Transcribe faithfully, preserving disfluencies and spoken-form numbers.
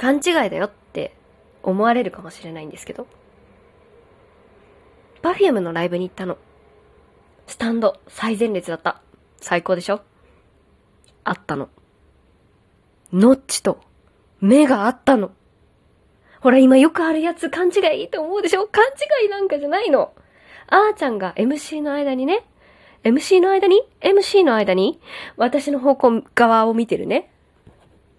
勘違いだよって思われるかもしれないんですけど、Perfumeのライブに行ったの。スタンド最前列だった。最高でしょ。あったの、ノッチと目があったの。ほら今よくあるやつ、勘違いって思うでしょ。勘違いなんかじゃないの。あーちゃんが エムシー の間にね エムシー の間に エムシー の間に私の方向側を見てるね。